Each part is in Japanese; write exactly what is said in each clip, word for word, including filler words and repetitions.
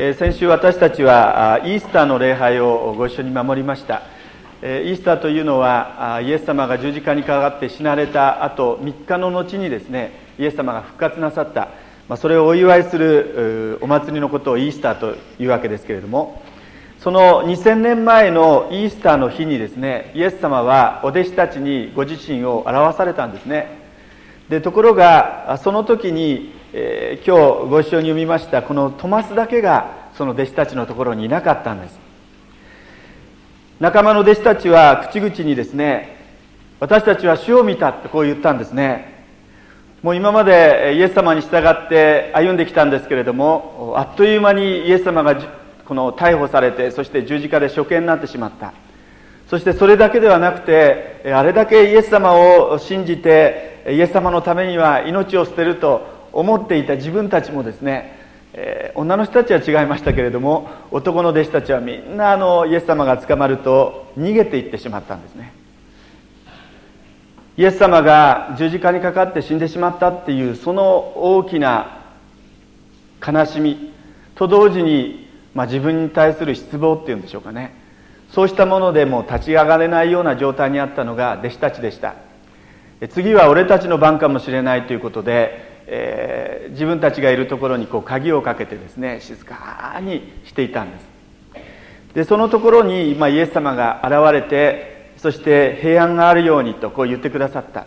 先週私たちはイースターの礼拝をご一緒に守りました。イースターというのはイエス様が十字架にかかって死なれた後みっかの後にですね、イエス様が復活なさった、それをお祝いするお祭りのことをイースターというわけですけれども、そのにせんねんまえのイースターの日にですね、イエス様はお弟子たちにご自身を表されたんですね。でところがその時にえー、今日ご一緒に読みましたこのトマスだけがその弟子たちのところにいなかったんです。仲間の弟子たちは口々にですね、私たちは主を見たってこう言ったんですね。もう今までイエス様に従って歩んできたんですけれども、あっという間にイエス様がこの逮捕されて、そして十字架で処刑になってしまった。そしてそれだけではなくて、あれだけイエス様を信じてイエス様のためには命を捨てると思っていた自分たちもですね、えー、女の人たちは違いましたけれども、男の弟子たちはみんなあのイエス様が捕まると逃げていってしまったんですね。イエス様が十字架にかかって死んでしまったっていうその大きな悲しみと同時に、まあ、自分に対する失望っていうんでしょうかね、そうしたものでもう立ち上がれないような状態にあったのが弟子たちでした。次は俺たちの番かもしれないということで、えー、自分たちがいるところにこう鍵をかけてですね、静かにしていたんです。でそのところに今イエス様が現れて、そして平安があるようにとこう言ってくださった。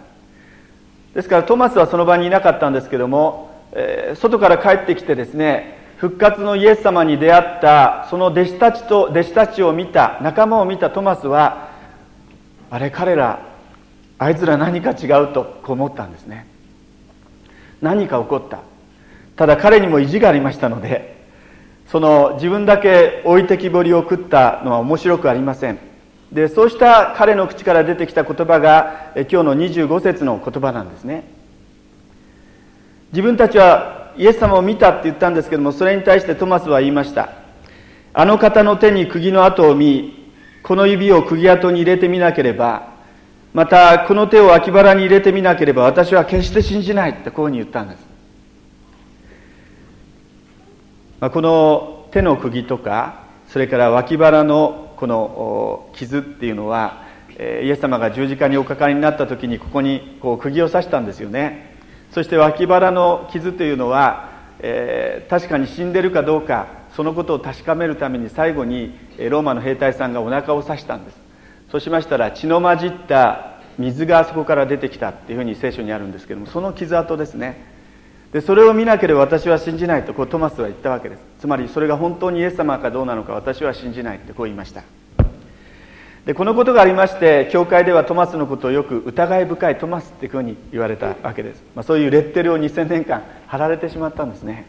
ですからトマスはその場にいなかったんですけども、えー、外から帰ってきてですね、復活のイエス様に出会ったその弟子たちと弟子たちを見た仲間を見たトマスは、あれ彼らあいつら何か違うとこう思ったんですね。何か起こった。ただ彼にも意地がありましたので、その自分だけ置いてきぼりを食ったのは面白くありません。でそうした彼の口から出てきた言葉が今日のにじゅうごせつの言葉なんですね。自分たちはイエス様を見たって言ったんですけども、それに対してトマスは言いました。あの方の手に釘の跡を見、この指を釘跡に入れてみなければ、またこの手を脇腹に入れてみなければ、私は決して信じないってこういうふうに言ったんです。まあ、この手の釘とか、それから脇腹のこの傷っていうのは、イエス様が十字架におかかりになった時にここにこう釘を刺したんですよね。そして脇腹の傷というのは、えー、確かに死んでるかどうか、そのことを確かめるために最後にローマの兵隊さんがお腹を刺したんです。そうしましたら血の混じった水がそこから出てきたっていうふうに聖書にあるんですけども、その傷跡ですね。でそれを見なければ私は信じないとこうトマスは言ったわけです。つまりそれが本当にイエス様かどうなのか私は信じないってこう言いました。でこのことがありまして、教会ではトマスのことをよく疑い深いトマスっていうふうに言われたわけです。まあ、そういうレッテルをにせんねんかん貼られてしまったんですね。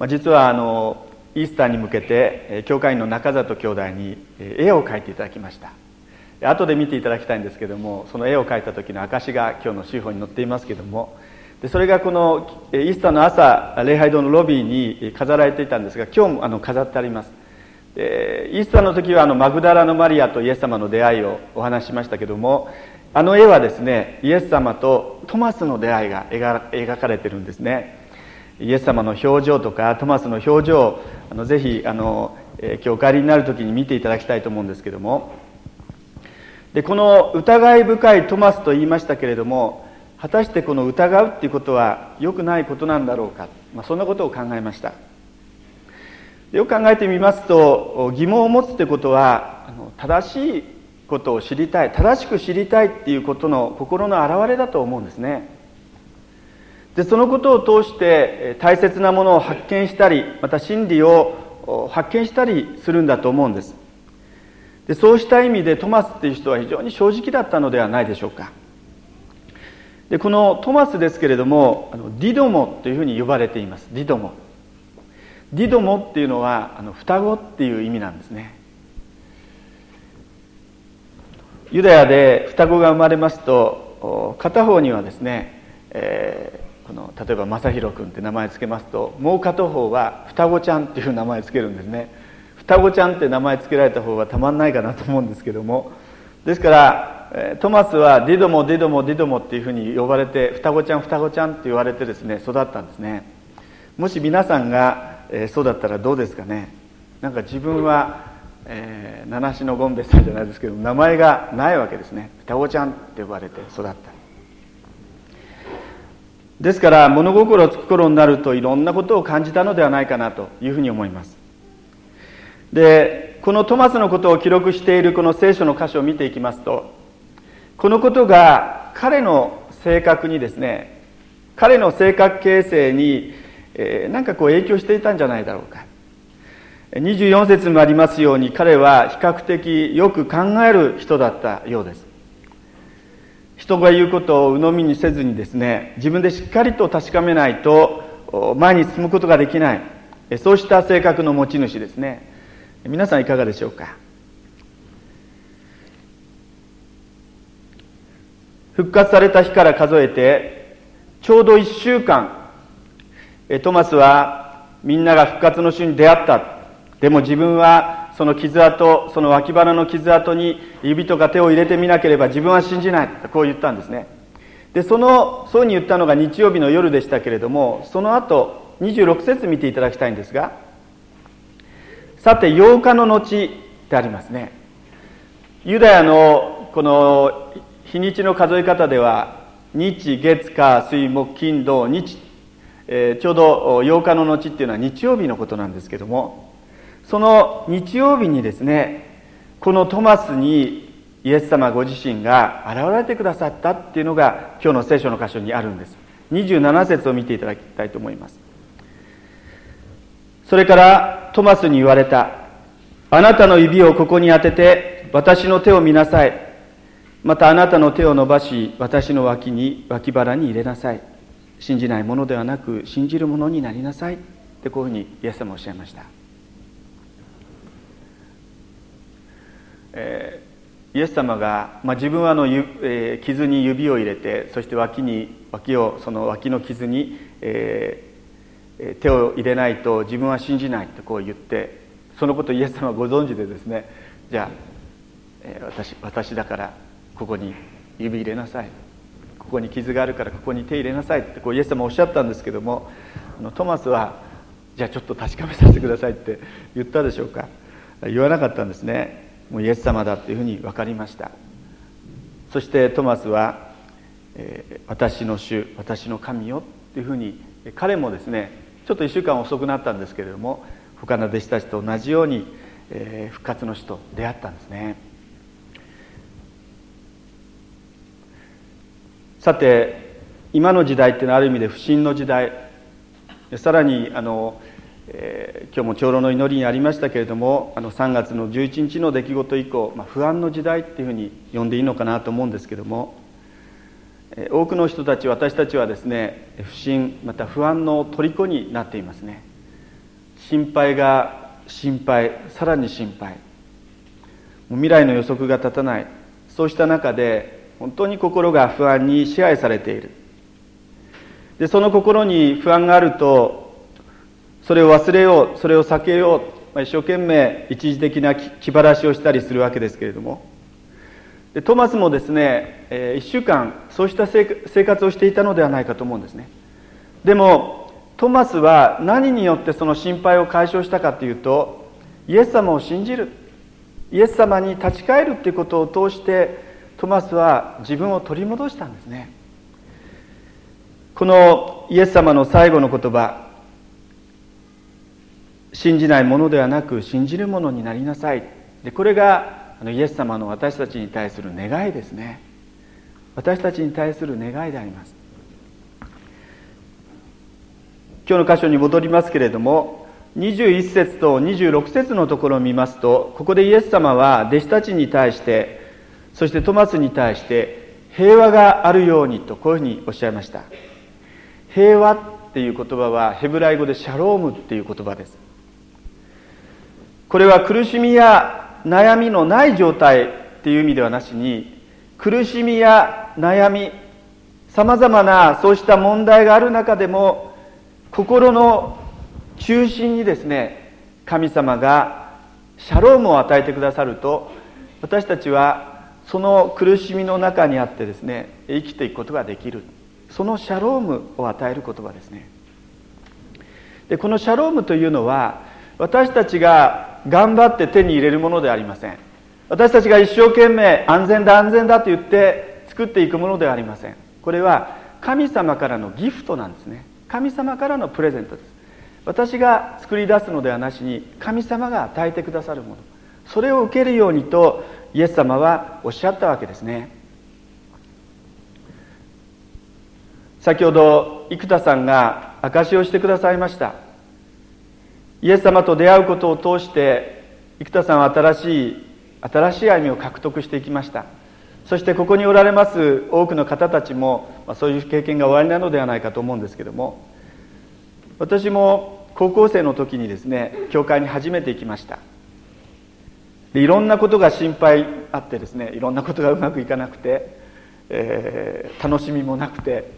まあ、実はあのイースターに向けて教会員の中里兄弟に絵を描いていただきました。後で見ていただきたいんですけども、その絵を描いた時の証が今日の週報に載っていますけども、でそれがこのイースターの朝礼拝堂のロビーに飾られていたんですが、今日もあの飾ってあります。でイースターの時はあのマグダラのマリアとイエス様の出会いをお話ししましたけども、あの絵はですね、イエス様とトマスの出会いが描かれてるんですね。イエス様の表情とかトマスの表情をあのぜひあの、えー、今日お帰りになる時に見ていただきたいと思うんですけども、でこの疑い深いトマスと言いましたけれども、果たしてこの疑うっていうことは良くないことなんだろうか、まあ、そんなことを考えました。よく考えてみますと、疑問を持つってことはあの正しいことを知りたい、正しく知りたいっていうことの心の表れだと思うんですね。でそのことを通して大切なものを発見したり、また真理を発見したりするんだと思うんです。でそうした意味でトマスっていう人は非常に正直だったのではないでしょうか。でこのトマスですけれども、あのディドモというふうに呼ばれています。ディドモディドモっていうのはあの双子っていう意味なんですね。ユダヤで双子が生まれますと、片方にはですね、えーこの例えば正弘君って名前つけますと、もう片方は双子ちゃんっていう名前つけるんですね。双子ちゃんって名前つけられた方がたまんないかなと思うんですけども、ですからトマスはディドモディドモディドモっていうふうに呼ばれて、双子ちゃん双子ちゃんって言われてですね、育ったんですね。もし皆さんが、えー、そうだったらどうですかね。なんか自分は、えー、七種の権兵衛さんじゃないですけど名前がないわけですね。双子ちゃんって呼ばれて育った。ですから物心つく頃になるといろんなことを感じたのではないかなというふうに思います。で、このトマスのことを記録しているこの聖書の箇所を見ていきますと、このことが彼の性格にですね、彼の性格形成に、えー、なんかこう影響していたんじゃないだろうか。にじゅうよん節にもありますように、彼は比較的よく考える人だったようです。人が言うことを鵜呑みにせずにですね、自分でしっかりと確かめないと前に進むことができない、そうした性格の持ち主ですね。皆さんいかがでしょうか。復活された日から数えてちょうどいっしゅうかん、トマスはみんなが復活の主に出会った。でも自分はその傷跡、その脇腹の傷跡に指とか手を入れてみなければ自分は信じない、こう言ったんですね。で、そのそうに言ったのが日曜日の夜でしたけれども、その後にじゅうろく節見ていただきたいんですが、さてようかの後ってありますね。ユダヤのこの日にちの数え方では日月火水木金土日、えー、ちょうどようかの後っていうのは日曜日のことなんですけども、その日曜日にですね、このトマスにイエス様ご自身が現れてくださったっていうのが今日の聖書の箇所にあるんです。にじゅうなな節を見ていただきたいと思います。それからトマスに言われた。あなたの指をここに当てて私の手を見なさい。またあなたの手を伸ばし私の脇に脇腹に入れなさい。信じないものではなく信じるものになりなさい。ってこういうふうにイエス様おっしゃいました。えー、イエス様が、まあ、自分はあの、えー、傷に指を入れて、そして脇に脇をその脇の傷に、えー、手を入れないと自分は信じないとこう言って、そのことをイエス様はご存知でですね、じゃあ、えー、私、私だからここに指入れなさい、ここに傷があるからここに手入れなさいってこうイエス様おっしゃったんですけども、あのトマスはじゃあちょっと確かめさせてくださいって言ったでしょうか。言わなかったんですね。もうイエス様だっていうふうに分かりました。そしてトマスは、えー、私の主、私の神よっていうふうに、彼もですね、ちょっといっしゅうかん遅くなったんですけれども、他の弟子たちと同じように、えー、復活の主と出会ったんですね。さて今の時代ってのはある意味で不信の時代、さらにあの、えー、今日も長老の祈りにありましたけれども、あのさんがつのじゅういちにちの出来事以降、まあ、不安の時代っていうふうに呼んでいいのかなと思うんですけども、えー、多くの人たち、私たちはですね、不信また不安の虜になっていますね。心配が心配、さらに心配、もう未来の予測が立たない、そうした中で本当に心が不安に支配されている。で、その心に不安があると、それを忘れよう、それを避けよう、まあ、一生懸命一時的な気晴らしをしたりするわけですけれども、でトマスもですね、えー、いっしゅうかんそうした生活をしていたのではないかと思うんですね。でもトマスは何によってその心配を解消したかというと、イエス様を信じる、イエス様に立ち返るということを通してトマスは自分を取り戻したんですね。このイエス様の最後の言葉、信じないものではなく信じるものになりなさい。で、これがあのイエス様の私たちに対する願いですね。私たちに対する願いであります。今日の箇所に戻りますけれども、にじゅういち節とにじゅうろく節のところを見ますと、ここでイエス様は弟子たちに対してそしてトマスに対して平和があるようにとこういうふうにおっしゃいました。平和っていう言葉はヘブライ語でシャロームっていう言葉です。これは苦しみや悩みのない状態っていう意味ではなしに、苦しみや悩み、さまざまなそうした問題がある中でも、心の中心にですね、神様がシャロームを与えてくださると、私たちはその苦しみの中にあってですね、生きていくことができる。そのシャロームを与える言葉ですね。でこのシャロームというのは私たちが頑張って手に入れるものではありません。私たちが一生懸命安全だ安全だと言って作っていくものではありません。これは神様からのギフトなんですね。神様からのプレゼントです。私が作り出すのではなしに神様が与えてくださるもの、それを受けるようにとイエス様はおっしゃったわけですね。先ほど生田さんが証しをしてくださいました。イエス様と出会うことを通して生田さんは新しい新しい歩みを獲得していきました。そしてここにおられます多くの方たちも、まあ、そういう経験がおありなのではないかと思うんですけども、私も高校生の時にですね、教会に初めて行きました。でいろんなことが心配あってですね、いろんなことがうまくいかなくて、えー、楽しみもなくて、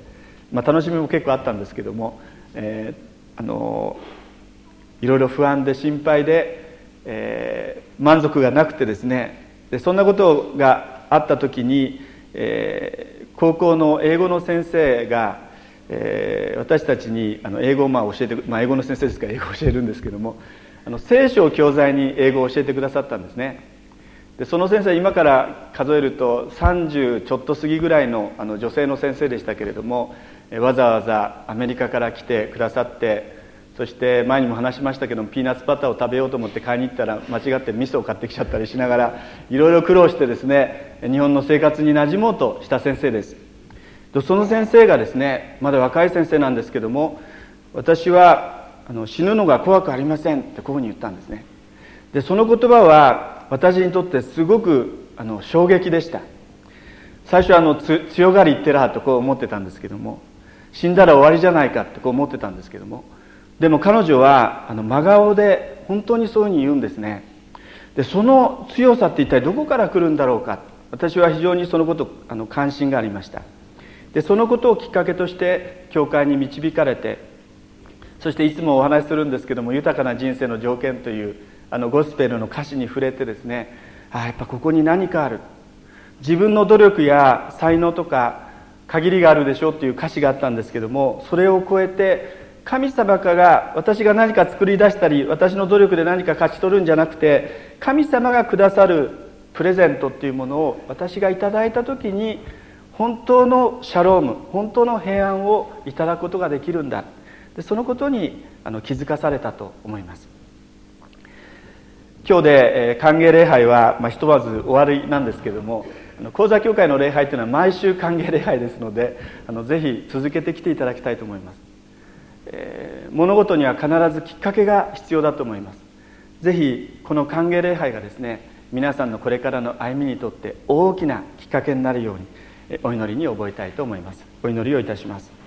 まあ、楽しみも結構あったんですけども、えーあのー、いろいろ不安で心配で、えー、満足がなくてですね、でそんなことがあった時に、えー、高校の英語の先生が、えー、私たちにあの英語をまあ教えて、まあ、英語の先生ですから英語を教えるんですけども、あの聖書を教材に英語を教えてくださったんですね。でその先生今から数えるとさんじゅうちょっと過ぎぐらい の, あの女性の先生でしたけれども、えわざわざアメリカから来てくださって、そして前にも話しましたけどもピーナッツバターを食べようと思って買いに行ったら間違って味噌を買ってきちゃったりしながらいろいろ苦労してですね、日本の生活に馴染もうとした先生です。でその先生がですね、まだ若い先生なんですけども、私はあの死ぬのが怖くありませんってこういうふうに言ったんですね。でその言葉は私にとってすごくあの衝撃でした。最初はあのつ強がり言ってらとこう思ってたんですけども、死んだら終わりじゃないかってこう思ってたんですけども、でも彼女はあの真顔で本当にそういうふうに言うんですね。でその強さって一体どこから来るんだろうか、私は非常にそのことあの関心がありました。でそのことをきっかけとして教会に導かれて、そしていつもお話しするんですけども、豊かな人生の条件というあのゴスペルの歌詞に触れてですね、あやっぱここに何かある、自分の努力や才能とか限りがあるでしょうという歌詞があったんですけども、それを超えて神様が、私が何か作り出したり私の努力で何か勝ち取るんじゃなくて、神様がくださるプレゼントというものを私がいただいた時に本当のシャローム、本当の平安をいただくことができるんだ、でそのことにあの気づかされたと思います。今日で、えー、歓迎礼拝は、まあ、ひとまず終わりなんですけれども、あの講座教会の礼拝というのは毎週歓迎礼拝ですので、あのぜひ続けてきていただきたいと思います、えー、物事には必ずきっかけが必要だと思います。ぜひこの歓迎礼拝がですね、皆さんのこれからの歩みにとって大きなきっかけになるように、えー、お祈りに覚えたいと思います。お祈りをいたします。